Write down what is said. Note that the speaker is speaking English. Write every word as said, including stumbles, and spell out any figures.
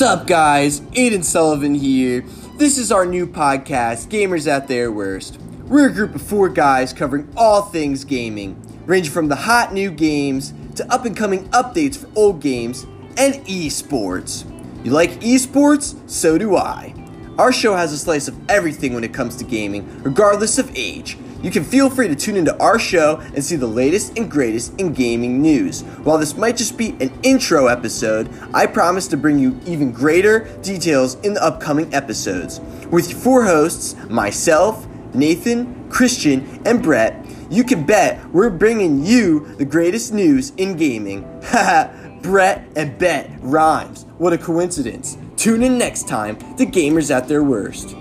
What's up, guys? Aiden Sullivan here. This is our new podcast, Gamers at Their Worst. We're a group of four guys covering all things gaming, ranging from the hot new games to up-and-coming updates for old games and esports. You like esports? So do I. Our show has a slice of everything when it comes to gaming, regardless of age. You can feel free to tune into our show and see the latest and greatest in gaming news. While this might just be an intro episode, I promise to bring you even greater details in the upcoming episodes. With your four hosts, myself, Nathan, Christian, and Brett, you can bet we're bringing you the greatest news in gaming. Haha, Brett and bet rhymes. What a coincidence. Tune in next time to Gamers at Their Worst.